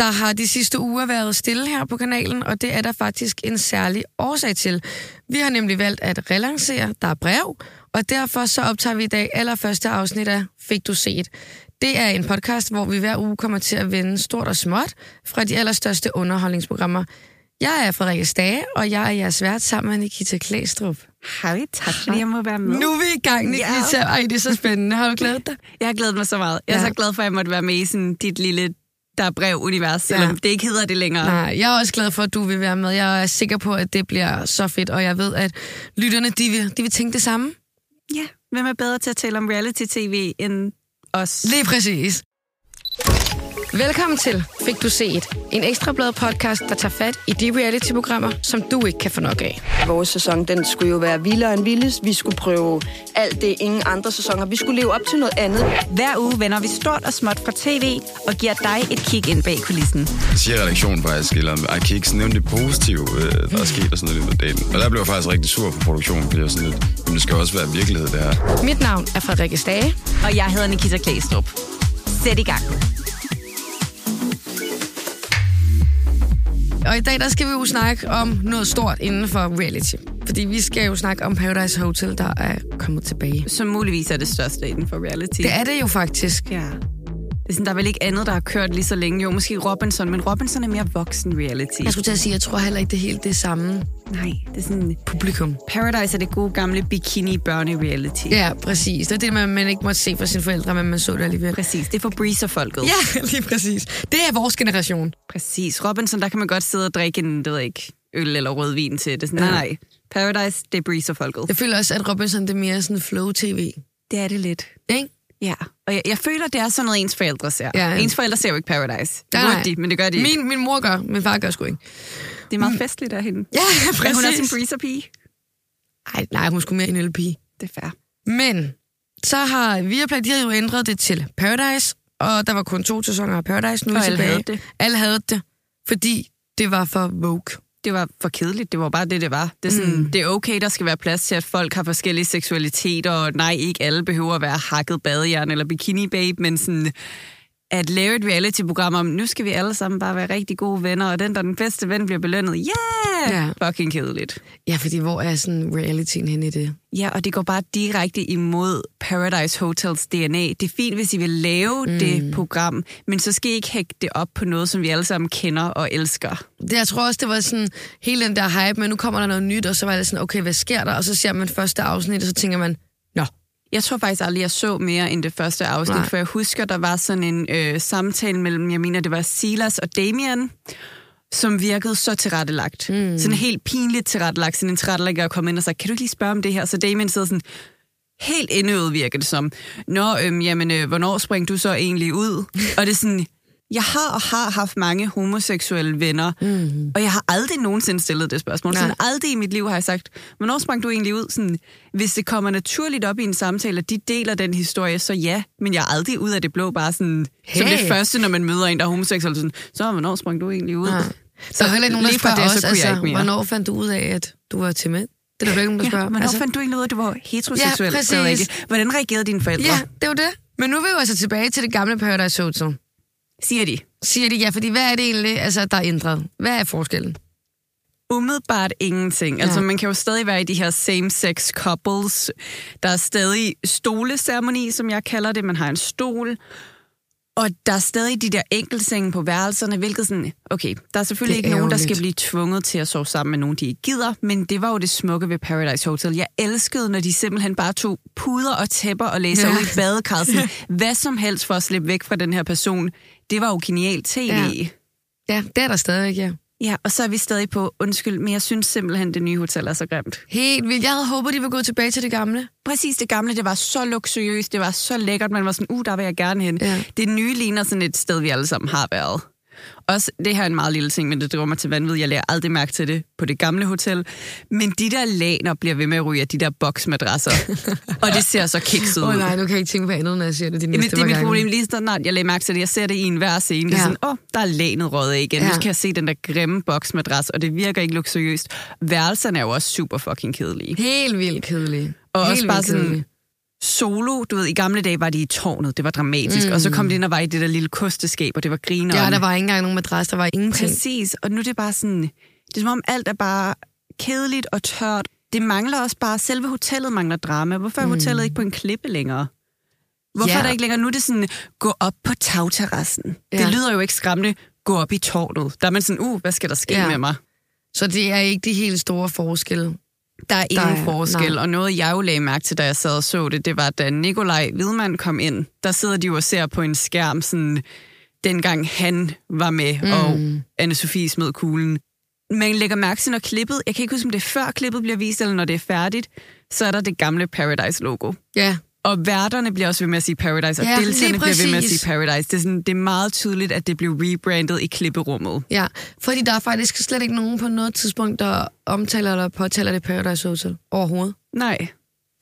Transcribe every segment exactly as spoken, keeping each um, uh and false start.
Der har de sidste uger været stille her på kanalen, og det er der faktisk en særlig årsag til. Vi har nemlig valgt at relancere Der er brev, og derfor så optager vi i dag allerførste afsnit af Fik du set. Det er en podcast, hvor vi hver uge kommer til at vende stort og småt fra de allerstørste underholdningsprogrammer. Jeg er Frederikke Stage, og jeg er jeres vært sammen med Nikita Klæstrup. Hej, tak fordi jeg må være med. Nu er vi i gang, Nikita. Ja. Ej, det er så spændende. Har du glædet dig? Jeg har glædet mig så meget. Jeg er ja. så glad for, at jeg måtte være med i sådan dit lille Der er brev-univers, selvom ja. det ikke hedder det længere. Nej, jeg er også glad for, at du vil være med. Jeg er sikker på, at det bliver så fedt, og jeg ved, at lytterne, de vil, de vil tænke det samme. Ja, hvem er bedre til at tale om reality-tv end os? Lige præcis. Velkommen til Fik du set, en Ekstrablad podcast, der tager fat i de reality-programmer, som du ikke kan få nok af. Vores sæson, den skulle jo være vildere end vildest. Vi skulle prøve alt det, ingen andre sæsoner. Vi skulle leve op til noget andet. Hver uge vender vi stort og småt fra tv og giver dig et kig ind bag kulissen. Jeg siger redaktionen faktisk, eller jeg kan ikke nævne det positive, der er sket og sådan noget i dagen. Og der blev jeg faktisk rigtig sur på produktionen, fordi jeg sådan lidt, men det skal også være virkelighed, det her. Mit navn er Frederikke Stage. Og jeg hedder Nikita Klæstrup. Sæt i gang. Og i dag, der skal vi jo snakke om noget stort inden for reality. Fordi vi skal jo snakke om Paradise Hotel, der er kommet tilbage. Som muligvis er det største inden for reality. Det er det jo faktisk. Ja. Det er sådan, der er vel ikke andet, der har kørt lige så længe. Jo, måske Robinson, men Robinson er mere voksen reality. Jeg skulle til at sige, jeg tror heller ikke det helt det samme. Nej, det er sådan publikum. Paradise er det gode gamle bikini-børne-reality. Ja, præcis. Det er det, man ikke måtte se fra sine forældre, men man så det alligevel. Præcis, det er for breezer-folket. Ja, lige præcis. Det er vores generation. Præcis. Robinson, der kan man godt sidde og drikke en, det ved jeg ikke, øl eller rødvin til. Det er sådan, nej, nej. Paradise, det er breezer-folket. Jeg føler også, at Robinson, det er mere sådan flow-tv. Det er det lidt. Ikke? Ja, og jeg, jeg føler, det er sådan noget, ens forældre ser. Ja, ja. Ens forældre ser jo ikke Paradise. Det burde de, men det gør de ikke. Min, min mor gør, min far gør sgu ikke. Det er meget festligt af hende. Ja, præcis. Men hun er sin breezer-pige. Ej, nej, hun skulle mere en lille pige. Det er fair. Men så har Viaplay, de havde jo ændret det til Paradise, og der var kun to sæsoner af Paradise nu. Og alle havde det. Alle havde det, fordi det var for woke. Det var for kedeligt, det var bare det, det var. Det er, sådan, mm. det er okay, der skal være plads til, at folk har forskellige seksualiteter, og nej, ikke alle behøver at være hakket badejern eller bikini-babe, men sådan, at lave et reality-program om, nu skal vi alle sammen bare være rigtig gode venner, og den, der den bedste ven, bliver belønnet. Yeah! Ja. Fucking kedeligt. Ja, fordi hvor er sådan realityen henne i det? Ja, og det går bare direkte imod Paradise Hotels D N A. Det er fint, hvis I vil lave mm. det program, men så skal I ikke hægte det op på noget, som vi alle sammen kender og elsker. Det, jeg tror også, det var sådan hele den der hype, men nu kommer der noget nyt, og så var det sådan, okay, hvad sker der? Og så ser man første afsnit, og så tænker man, nå. Jeg tror faktisk aldrig, jeg så mere end det første afsnit, Nej. for jeg husker, der var sådan en øh, samtale mellem, jeg mener, det var Silas og Damien, som virkede så tilrettelagt. Mm. Sådan helt pinligt tilrettelagt. Sådan en tilrettelægger kom ind og sagde, kan du ikke lige spørge om det her? Så Damien sidder sådan, helt indøvet virker det som. Nå, øhm, jamen, øh, hvornår springer du så egentlig ud? Og det er sådan, jeg har og har haft mange homoseksuelle venner, mm. og jeg har aldrig nogensinde stillet det spørgsmål. Sådan aldrig i mit liv har jeg sagt, hvornår sprang du egentlig ud? Sådan, hvis det kommer naturligt op i en samtale, og de deler den historie, så ja, men jeg er aldrig ud af det blå, bare sådan, hey. som det første, når man møder en, der er homoseksuel, sådan, så hvornår sprang du egentlig ud? Ja. Så heller ikke nogen, der spørger også, altså, hvornår fandt du ud af, at du var til mænd? Det er der ikke nogen, der spørger. Ja, hvornår altså... fandt du egentlig ud af, at du var heteroseksuel? Ja, ikke. Hvordan reagerede dine forældre? Ja, det var det. Men nu er vi jo altså tilbage til det gamle Paradise Hotel. Siger de. Siger de, ja, fordi hvad er det egentlig, altså, der er ændret? Hvad er forskellen? Umiddelbart ingenting. Ja. Altså, man kan jo stadig være i de her same-sex couples. Der er stadig stoleceremoni, som jeg kalder det. Man har en stol. Og der er stadig de der enkeltsenge på værelserne, hvilket sådan, okay, der er selvfølgelig er ikke nogen, der skal blive tvunget til at sove sammen med nogen, de ikke gider, men det var jo det smukke ved Paradise Hotel. Jeg elskede, når de simpelthen bare tog puder og tæpper og lagde sig ja. ud i badekarsen. Hvad som helst for at slippe væk fra den her person. Det var jo genialt tv. Ja. ja, det er der stadig, ja. Ja, og så er vi stadig på undskyld, men jeg synes simpelthen, det nye hotel er så grimt. Helt vildt. Jeg havde håbet, de var gået tilbage til det gamle. Præcis, det gamle, det var så luksuriøst, det var så lækkert, man var sådan, uh, der vil jeg gerne hen. Ja. Det nye ligner sådan et sted, vi alle sammen har været. Også, det her er en meget lille ting, men det drømmer til vanvid. Jeg lærer aldrig mærke til det på det gamle hotel. Men de der laner bliver ved med at ryge af de der boksmadrasser. Og det ser så kikset ud. Åh oh, nej, nu kan jeg ikke tænke på andet, når jeg siger det. De næste Jamen, det er mit problem lige sådan, at jeg lærer mærke til det. Jeg ser det i enhver scene. Ja. Sådan, åh, oh, der er lanet røget igen. Ja. Nu kan jeg se den der grimme boksmadras, og det virker ikke luksuriøst. Værelserne er jo også super fucking kedelige. Helt vildt kedelige. Og Helt også bare sådan... Kedelige. solo. Du ved, i gamle dage var de i tårnet, det var dramatisk, mm. og så kom de ind og var i det der lille kosteskab, og det var griner. Ja, der var ikke engang nogen madras, der var ingenting. Præcis, og nu er det bare sådan, det er som om alt er bare kedeligt og tørt. Det mangler også bare, selve hotellet mangler drama. Hvorfor er mm. hotellet ikke på en klippe længere? Hvorfor yeah. er der ikke længere? Nu er det sådan, gå op på tagterrassen. Yeah. Det lyder jo ikke skræmmende, gå op i tårnet. Der er man sådan, uh, hvad skal der ske yeah. med mig? Så det er ikke de helt store forskelle? Der er ingen der, forskel, nej. Og noget jeg jo lagde mærke til, da jeg sad og så det, det var, da Nikolaj Widman kom ind, der sidder de jo og ser på en skærm, sådan, dengang han var med, mm. og Anne-Sophie smed kuglen. Man lægger mærke til, når klippet, jeg kan ikke huske, om det er før klippet bliver vist, eller når det er færdigt, så er der det gamle Paradise-logo. Ja. Yeah. Og værterne bliver også ved med at sige Paradise, og ja, deltagerne bliver ved med at sige Paradise. Det er, sådan, det er meget tydeligt, at det blev rebrandet i klipperummet. Ja, fordi der er faktisk slet ikke nogen på noget tidspunkt, der omtaler eller påtaler det Paradise Hotel overhovedet. Nej.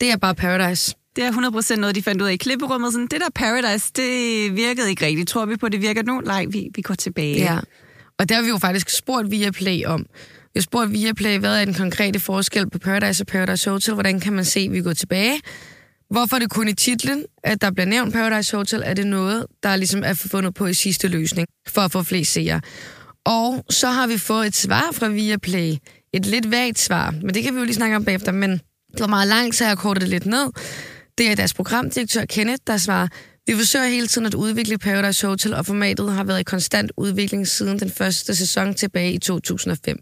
Det er bare Paradise. Det er hundrede procent noget, de fandt ud af i klipperummet. Sådan, det der Paradise, det virkede ikke rigtigt. Tror vi på, det virker nu? Nej, vi, vi går tilbage. Ja, og der har vi jo faktisk spurgt Viaplay om. Vi har spurgt Viaplay, hvad er den konkrete forskel på Paradise og Paradise Hotel? Hvordan kan man se, at vi går tilbage? Hvorfor er det kun i titlen, at der bliver nævnt Paradise Hotel, er det noget, der ligesom er fundet på i sidste løsning, for at få flest seere. Og så har vi fået et svar fra Viaplay. Et lidt vagt svar, men det kan vi jo lige snakke om bagefter, men det var meget langt, så jeg har kortet det lidt ned. Det er deres programdirektør Kenneth, der svarer, vi forsøger hele tiden at udvikle Paradise Hotel, og formatet har været i konstant udvikling siden den første sæson tilbage i to tusind og fem.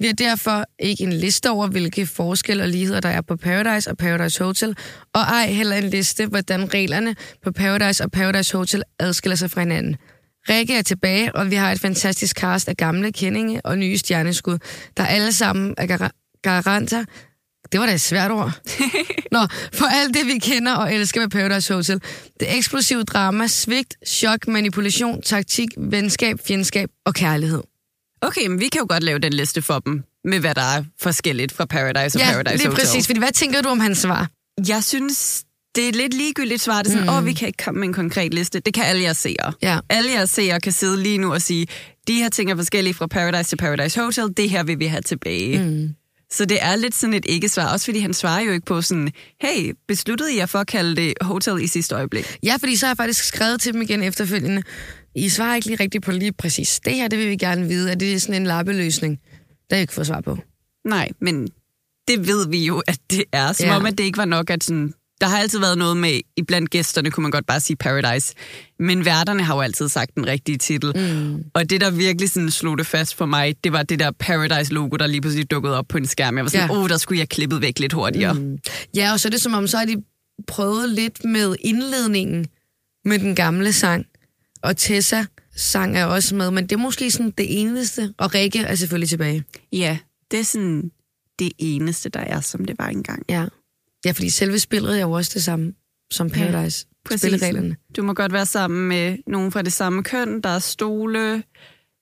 Vi har derfor ikke en liste over, hvilke forskelle og ligheder der er på Paradise og Paradise Hotel, og ej heller en liste, hvordan reglerne på Paradise og Paradise Hotel adskiller sig fra hinanden. Rikke er tilbage, og vi har et fantastisk cast af gamle kendinge og nye stjerneskud, der alle sammen er gar- garanter. Det var da et svært ord. Nå, for alt det, vi kender og elsker med Paradise Hotel. Det eksplosive drama, svigt, chok, manipulation, taktik, venskab, fjendskab og kærlighed. Okay, men vi kan jo godt lave den liste for dem, med hvad der er forskelligt fra Paradise og ja, Paradise Hotel. Ja, lige præcis. Fordi hvad tænker du om hans svar? Jeg synes, det er lidt ligegyldigt svar. Det er sådan, åh, mm. oh, vi kan ikke komme med en konkret liste. Det kan alle jer seere. Ja. Alle jer seere kan sidde lige nu og sige, de her ting er forskellige fra Paradise til Paradise Hotel. Det her vil vi have tilbage. Mm. Så det er lidt sådan et ikke-svar, også fordi han svarer jo ikke på sådan, hey, besluttede jeg for at kalde det hotel i sidste øjeblik? Ja, fordi så har jeg faktisk skrevet til dem igen efterfølgende, I svarer ikke lige rigtigt på lige præcis. Det her, det vil vi gerne vide, at det er sådan en lappeløsning, der jeg ikke får svar på. Nej, men det ved vi jo, at det er, som ja. om at det ikke var nok, at sådan, der har altid været noget med, iblandt gæsterne kunne man godt bare sige Paradise, men værterne har jo altid sagt den rigtige titel. Mm. Og det, der virkelig sådan slog det fast for mig, det var det der Paradise-logo, der lige pludselig dukkede op på en skærm. Jeg var sådan, åh, ja. oh, der skulle jeg klippet væk lidt hurtigere. Mm. Ja, og så er det som om, så har de prøvet lidt med indledningen med den gamle sang. Og Tessa sang er også med, men det er måske sådan det eneste. Og Rikke er selvfølgelig tilbage. Ja, det er sådan det eneste, der er, som det var engang. Ja. Ja, fordi selve spillet er jo også det samme som Paradise. Ja, spillereglerne. Du må godt være sammen med nogen fra det samme køn, der er stole,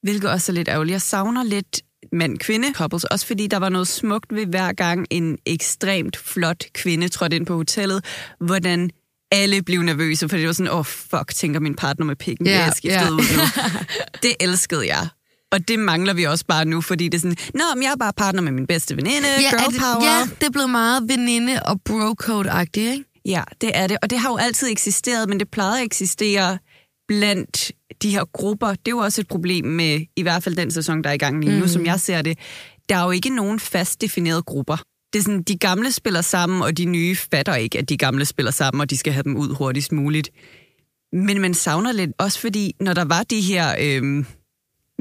hvilket også er lidt ærgerligt. Jeg savner lidt mand-kvinde-couples, også fordi der var noget smukt ved hver gang en ekstremt flot kvinde trådte ind på hotellet, hvordan alle blev nervøse, for det var sådan, åh oh, fuck, tænker min partner med pikken, yeah, jeg skiftet yeah. ud nu. Det elskede jeg. Og det mangler vi også bare nu, fordi det er sådan, nå, men jeg er bare partner med min bedste veninde, ja, girl det, power. Ja, det er blevet meget veninde- og bro-code-agtigt, ikke? Ja, det er det. Og det har jo altid eksisteret, men det plejede at eksistere blandt de her grupper. Det er jo også et problem med, i hvert fald den sæson, der er i gang lige nu, mm. som jeg ser det. Der er jo ikke nogen fast definerede grupper. Det er sådan, de gamle spiller sammen, og de nye fatter ikke, at de gamle spiller sammen, og de skal have dem ud hurtigst muligt. Men man savner lidt, også fordi, når der var de her... Øh,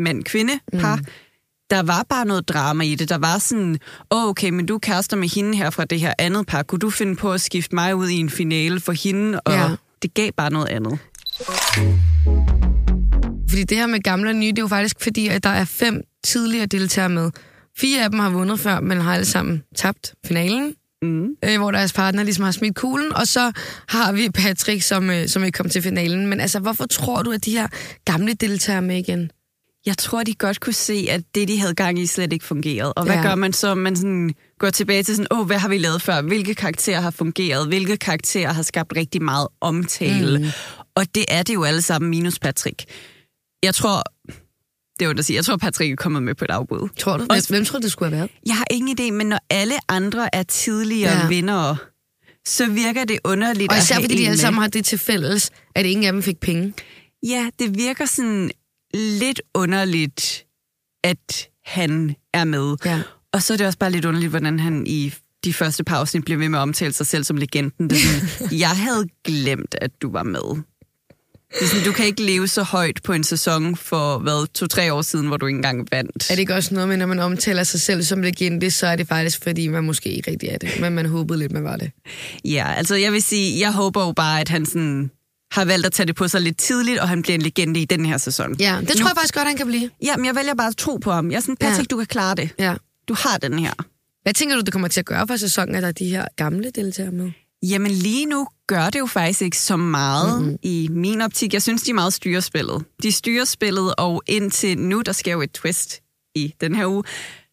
mand-kvinde-par, mm. der var bare noget drama i det. Der var sådan, oh, okay, men du kærester med hende her fra det her andet par. Kunne du finde på at skifte mig ud i en finale for hende? Og ja. det gav bare noget andet. Fordi det her med gamle og nye, det er jo faktisk fordi, at der er fem tidligere deltagere med. Fire af dem har vundet før, men har alle sammen tabt finalen. Mm. Øh, hvor deres partner ligesom har smidt kuglen, og så har vi Patrick, som, øh, som ikke kom til finalen. Men altså, hvorfor tror du, at de her gamle deltagere med igen? Jeg tror, de godt kunne se, at det, de havde gang i, slet ikke fungerede. Og hvad ja. gør man så? Man sådan går tilbage til sådan, åh, oh, hvad har vi lavet før? Hvilke karakterer har fungeret? Hvilke karakterer har skabt rigtig meget omtale? Mm. Og det er det jo alle sammen, minus Patrick. Jeg tror, det er ondt at sige, jeg tror, Patrick er kommet med på et afbud. Tror du? Hvem, Hvem tror du, det skulle have været? Jeg har ingen idé, men når alle andre er tidligere ja. vindere, så virker det underligt. Og især fordi de alle sammen har det til fælles, at ingen af dem fik penge. Ja, det virker sådan lidt underligt, at han er med. Ja. Og så er det også bare lidt underligt, hvordan han i de første par afsnit blev ved med at omtale sig selv som legenden. Det sådan, jeg havde glemt, at du var med. Det er sådan, du kan ikke leve så højt på en sæson for, hvad, to-tre år siden, hvor du ikke engang vandt. Er det ikke også noget med, når man omtaler sig selv som legende, så er det faktisk, fordi man måske ikke rigtig er det, men man håbede lidt, man var det. Ja, altså jeg vil sige, jeg håber jo bare, at han sådan har valgt at tage det på sig lidt tidligt, og han bliver en legende i den her sæson. Ja, det tror nu, jeg faktisk godt, han kan blive. Ja, men jeg vælger bare at tro på ham. Jeg er sådan, Patrick, ja. Du kan klare det. Ja. Du har den her. Hvad tænker du, det kommer til at gøre for sæsonen, at der er de her gamle deltagere med? Jamen lige nu gør det jo faktisk ikke så meget mm-hmm. i min optik. Jeg synes, de er meget styrespillet. De styrer spillet, og indtil nu, der sker jo et twist i den her uge,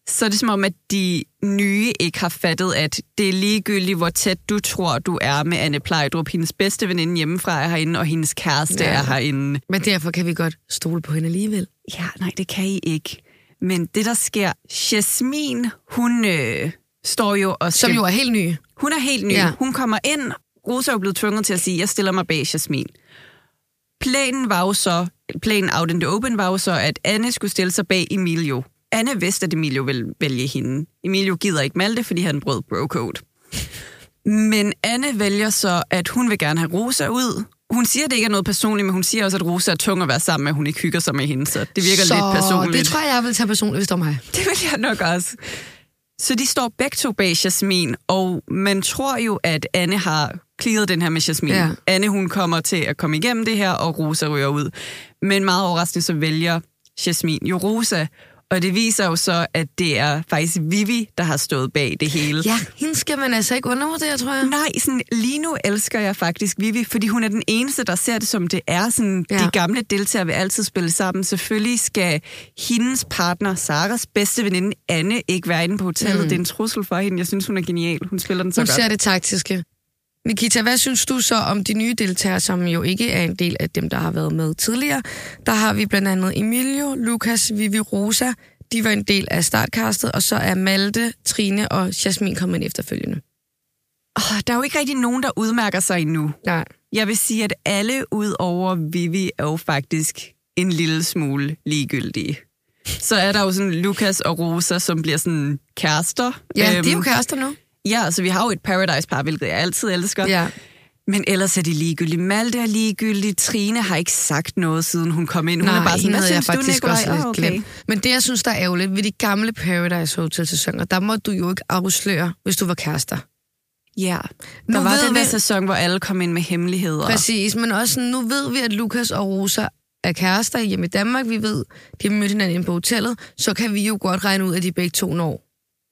så er det som om, at de nye ikke har fattet, at det er ligegyldigt, hvor tæt du tror, du er med Anne Plejdrup. Hendes bedste veninde hjemmefra er herinde, og hendes kæreste ja. er herinde. Men derfor kan vi godt stole på hende alligevel. Ja, nej, det kan I ikke. Men det, der sker, Jasmine, hun øh, står jo og skal... Som jo er helt ny. Hun er helt ny. Ja. Hun kommer ind. Rosa er jo blevet tvunget til at sige, jeg stiller mig bag Jasmine. Planen var jo så, planen out in the open var jo så, at Anne skulle stille sig bag Emilio. Anne vidste, at Emilio ville vælge hende. Emilio gider ikke Malte, fordi han brød brocode. Men Anne vælger så, at hun vil gerne have Rosa ud. Hun siger, at det ikke er noget personligt, men hun siger også, at Rosa er tung at være sammen med, hun ikke hygger sig med hende, så det virker så lidt personligt. Det tror jeg, jeg vil tage personligt, hvis det er mig. Det vil jeg nok også. Så de står begge to bag Jasmine, og man tror jo, at Anne har clearet den her med Jasmine. Ja. Anne, hun kommer til at komme igennem det her, og Rosa ryger ud. Men meget overraskende, så vælger Jasmine jo Rosa. Og det viser jo så, at det er faktisk Vivi, der har stået bag det hele. Ja, hende skal man altså ikke undervurdere, tror jeg. Nej, sådan, lige nu elsker jeg faktisk Vivi, fordi hun er den eneste, der ser det, som det er. Sådan, ja. De gamle deltagere vil altid spille sammen. Selvfølgelig skal hendes partner, Saras bedste veninde, Anne, ikke være inde på hotellet. Mm. Det er en trussel for hende. Jeg synes, hun er genial. Hun spiller den så hun godt. Hun ser det taktiske. Nikita, hvad synes du så om de nye deltagere, som jo ikke er en del af dem, der har været med tidligere? Der har vi blandt andet Emilio, Lukas, Vivi, Rosa. De var en del af startkastet, og så er Malte, Trine og Jasmine kommet ind efterfølgende. Oh, der er jo ikke rigtig nogen, der udmærker sig endnu. Nej. Jeg vil sige, at alle ud over Vivi er jo faktisk en lille smule ligegyldige. Så er der jo sådan Lukas og Rosa, som bliver sådan kærester. Ja, de er jo kærester nu. Ja, så altså, vi har jo et Paradise-par, hvilket jeg altid elsker. Ja. Men ellers er de ligegyldige. Malte er ligegyldige. Trine har ikke sagt noget, siden hun kom ind. Hun nej, er bare sådan, hvad synes jeg du, Nikolaj? Oh, okay. Men det, jeg synes, der er ærgerligt ved de gamle Paradise Hotel-sæsoner, der må du jo ikke afsløre, hvis du var kærester. Ja, der nu var den der vi... sæson, hvor alle kom ind med hemmeligheder. Præcis, men også nu ved vi, at Lukas og Rosa er kærester hjemme i Danmark. Vi ved, de har mødt hinanden på hotellet. Så kan vi jo godt regne ud, at de begge to når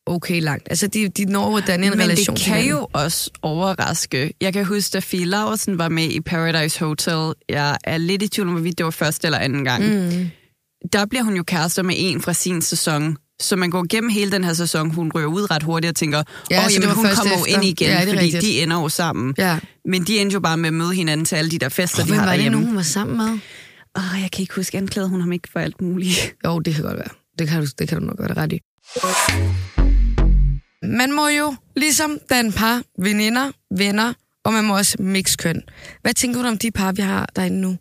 okay langt. Altså, de, de når over danne en men relation. Men det kan jo også overraske. Jeg kan huske, da Fie Lausen var med i Paradise Hotel. Jeg er lidt i tvivl om, hvorvidt det var første eller anden gang. Mm. Der bliver hun jo kærester med en fra sin sæson. Så man går gennem hele den her sæson. Hun rører ud ret hurtigt og tænker, ja, åh, altså, jamen, hun kommer jo ind igen, ja, fordi rigtigt. De ender jo sammen. Ja. Men de endte jo bare med at møde hinanden til alle de der fester, oh, de har derhjemme. Hvem var det nu, hun var sammen med? Åh, oh, jeg kan ikke huske, anklagede hun ham ikke for alt muligt. Jo, det kan godt være. Det kan du, det kan du nok godt ret i. Man må jo ligesom danne par, veninder, venner, og man må også mixe køn. Hvad tænker du om de par, vi har derinde nu?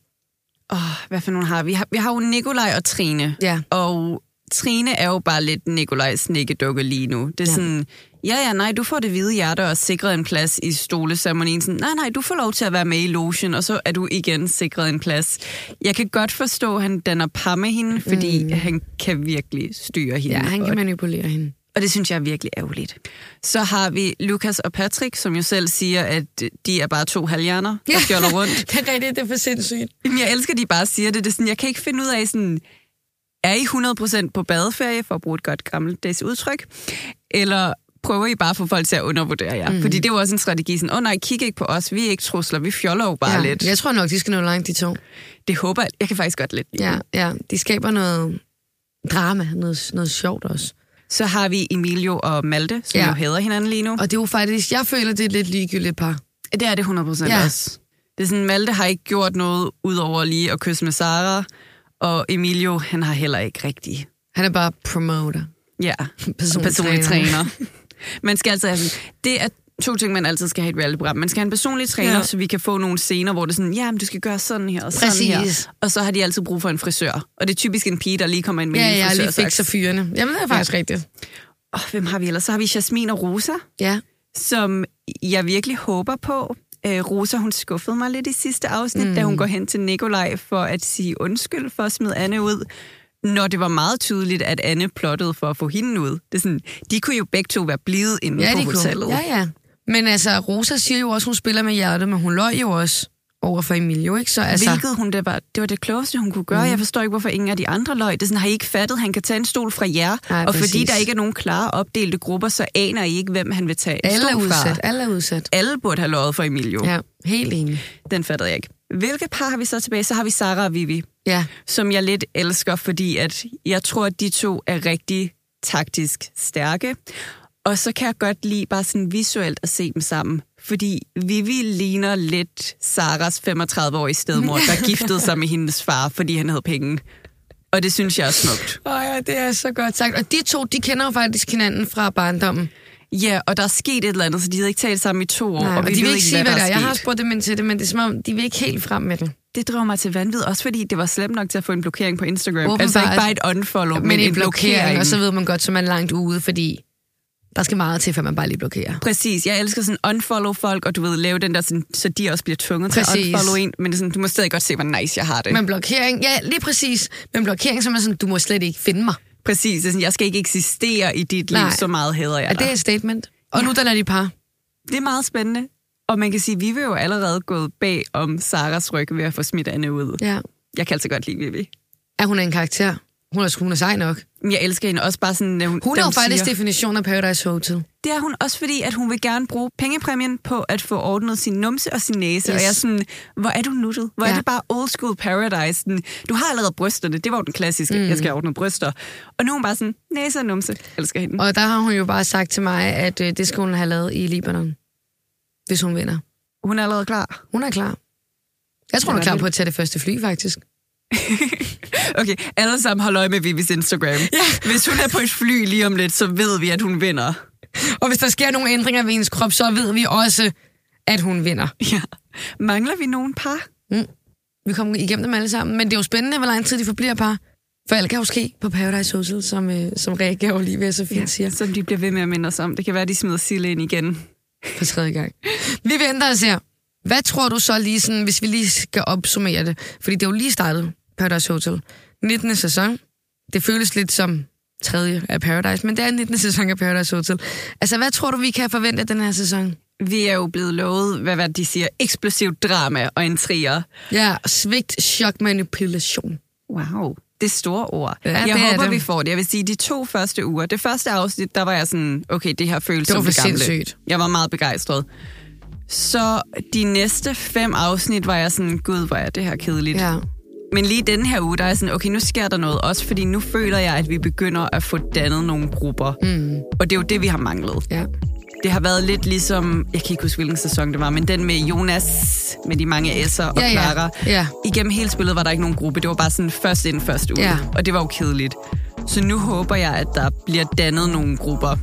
Åh, oh, hvad for nogle har vi? Vi har jo Nikolaj og Trine. Ja. Og Trine er jo bare lidt Nikolajs nikkedukke lige nu. Det er ja. sådan, ja ja, nej, du får det hvide hjerte og sikret en plads i stoleceremonien. Sådan, nej nej, du får lov til at være med i logen, og så er du igen sikret en plads. Jeg kan godt forstå, at han danner par med hende, fordi mm. han kan virkelig styre hende. Ja, han godt. Kan manipulere hende. Og det synes jeg er virkelig ærgerligt. Så har vi Lukas og Patrick, som jo selv siger, at de er bare to halvhjerner, der fjoller rundt. Det er rigtigt, det er for sindssygt. Jamen, jeg elsker, at de bare siger det. Det er sådan, jeg kan ikke finde ud af, sådan, er I hundrede procent på badeferie, for at bruge et godt gammeldags udtryk? Eller prøver I bare at få folk til at undervurdere jer? Mm. Fordi det er jo også en strategi, sådan, åh oh, nej, kig ikke på os, vi er ikke trusler, vi fjoller jo bare ja, lidt. Jeg tror nok, de skal nå langt, de to. Det håber jeg. Jeg kan faktisk godt lidt. Ja, ja, de skaber noget drama, noget, noget sjovt også. Så har vi Emilio og Malte, som ja. jo hader hinanden lige nu. Og det er jo faktisk, jeg føler, det er lidt ligegyldigt par. Det er det hundrede procent ja. også. Det er sådan, Malte har ikke gjort noget, udover lige at kysse med Sara, og Emilio, han har heller ikke rigtig. Han er bare promoter. Ja, personlig, personlig træner. træner. Man skal altså have sådan, det er to ting, man altid skal have i et reality-program. Man skal have en personlig træner, ja. Så vi kan få nogle scener, hvor det er sådan, ja, men du skal gøre sådan her og sådan Præcis. her. Og så har de altid brug for en frisør. Og det er typisk en pige, der lige kommer ind med ja, en frisør. Ja, lige fikser fyrene. Jamen, det er faktisk ja. rigtigt. Og hvem har vi ellers? Så har vi Jasmin og Rosa, ja. som jeg virkelig håber på. Rosa, hun skuffede mig lidt i sidste afsnit, mm. da hun går hen til Nikolaj for at sige undskyld for at smide Anne ud, når det var meget tydeligt, at Anne plottede for at få hende ud. Det er sådan, de kunne jo begge to være blevet inde ja, på hotellet. Ja, ja. Men altså, Rosa siger jo også, hun spiller med hjertet, men hun løg jo også over for Emilio, ikke? Så, altså... Hvilket hun, det var det, var det klogeste, hun kunne gøre. Mm. Jeg forstår ikke, hvorfor ingen af de andre løg. Det er sådan, har I ikke fattet, han kan tage en stol fra jer? Ej, og præcis. Fordi der ikke er nogen klare opdelte grupper, så aner I ikke, hvem han vil tage en stol fra. Alle er udsat. Alle burde have løjet for Emilio. Ja, helt enig. Den fattede jeg ikke. Hvilke par har vi så tilbage? Så har vi Sara og Vivi, ja. som jeg lidt elsker, fordi at jeg tror, at de to er rigtig taktisk stærke. Og så kan jeg godt lide bare sådan visuelt at se dem sammen. Fordi Vivi ligner lidt Saras femogtredive-årige stedmor, der giftede sig med hendes far, fordi han havde penge. Og det synes jeg er smukt. Åh oh ja, det er så godt sagt. Og de to, de kender jo faktisk hinanden fra barndommen. Ja, og der er sket et eller andet, så de havde ikke talt sammen i to år. Nej, og vi og de vil ikke, ikke sige, hvad der er. Jeg har spurgt dem ind til det, men det er som om, de vil ikke helt frem med det. Det drømmer mig til vanvid, også fordi det var slemt nok til at få en blokering på Instagram. Hvorfor altså ikke bare et unfollow, men, men en, en blokering. blokering. Og så ved man godt, så man er langt ude, fordi... Der skal meget til, før man bare lige blokerer. Præcis. Jeg elsker sådan unfollow-folk, og du ved, lave den der, sådan, så de også bliver tvunget præcis. til at unfollow en. Men sådan, du må stadig godt se, hvor nice jeg har det. Men blokering, ja, lige præcis. Men blokering, som er sådan, du må slet ikke finde mig. Præcis. Sådan, jeg skal ikke eksistere i dit Nej. liv, så meget hader jeg dig. Det er et statement. Og ja. nu der er de par. Det er meget spændende. Og man kan sige, vi vil jo allerede gået bag om Saras ryg ved at få smidt Anne ud. Ja. Jeg kan altså godt lide Vivi. Er hun en karakter? Hun er, hun er sej nok. Jeg elsker hende også bare sådan... Hun, hun er jo faktisk definition af Paradise Hotel. Det er hun også, fordi at hun vil gerne bruge pengepræmien på at få ordnet sin numse og sin næse. Yes. Og jeg er sådan, hvor er du nuttet? Hvor ja. er det bare old school Paradise? Du har allerede brysterne. Det var den klassiske, mm. jeg skal ordne bryster. Og nu er hun bare sådan, næse og numse. Jeg elsker hende. Og der har hun jo bare sagt til mig, at det skal hun have lavet i Libanon. Hvis hun vinder. Hun er allerede klar. Hun er klar. Jeg tror, hun er klar på at tage det første fly, faktisk. Okay, alle sammen holder øje med Vivis Instagram. Ja. Hvis hun er på et fly lige om lidt, så ved vi, at hun vinder. Og hvis der sker nogle ændringer ved hendes krop, så ved vi også, at hun vinder. Ja. Mangler vi nogen par? Mm. Vi kommer igennem dem alle sammen, men det er jo spændende, hvor lang tid de forbliver par. For alt kan jo ske på Paradise Hotel, som, øh, som Rikke og Olivia så fint ja, siger. Som de bliver ved med at minde os om. Det kan være, at de smider Sille ind igen. For tredje gang. Vi venter og ser. Hvad tror du så lige sådan, hvis vi lige skal opsummere det? Fordi det er jo lige startet. Paradise Hotel. nittende sæson. Det føles lidt som tredje af Paradise, men det er nittende sæson af Paradise Hotel. Altså, hvad tror du, vi kan forvente af den her sæson? Vi er jo blevet lovet, hvad, hvad de siger, eksplosivt drama og intriger. Ja, svigt, chok, manipulation. Wow, det er store ord. Ja, jeg håber, vi får det. Jeg vil sige, de to første uger, det første afsnit, der var jeg sådan, okay, det her føles som det gamle. Det var sindssygt. Jeg var meget begejstret. Så de næste fem afsnit var jeg sådan, gud, hvor er det her kedeligt. Ja. Men lige den her uge, der er sådan, okay, nu sker der noget også, fordi nu føler jeg, at vi begynder at få dannet nogle grupper. Mm. Og det er jo det, vi har manglet. Ja. Det har været lidt ligesom, jeg kan ikke huske, hvilken sæson det var, men den med Jonas, med de mange S'er og ja, Clara. Ja. Ja. Igennem hele spillet var der ikke nogen gruppe. Det var bare sådan først ind, først ud. Ja. Og det var jo kedeligt. Så nu håber jeg, at der bliver dannet nogle grupper,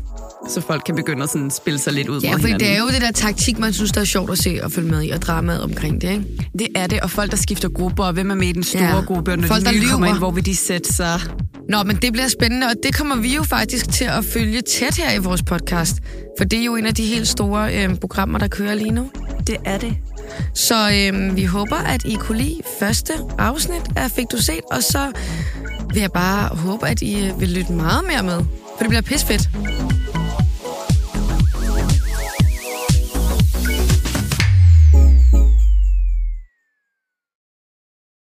så folk kan begynde at sådan spille sig lidt ud ja, mod hinanden. Ja, for det er jo det der taktik, man synes, der er sjovt at se og følge med i, og dramaet omkring det, ikke? Det er det, og folk, der skifter grupper, og hvem er med i den store ja. gruppe, og når folk, de nye kommer ind, hvor vil de sætte sig? Nå, men det bliver spændende, og det kommer vi jo faktisk til at følge tæt her i vores podcast, for det er jo en af de helt store øh, programmer, der kører lige nu. Det er det. Så øh, vi håber, at I kunne lide første afsnit af Fik du set, og så vil jeg bare håbe, at I vil lytte meget mere med, for det bliver pissefedt.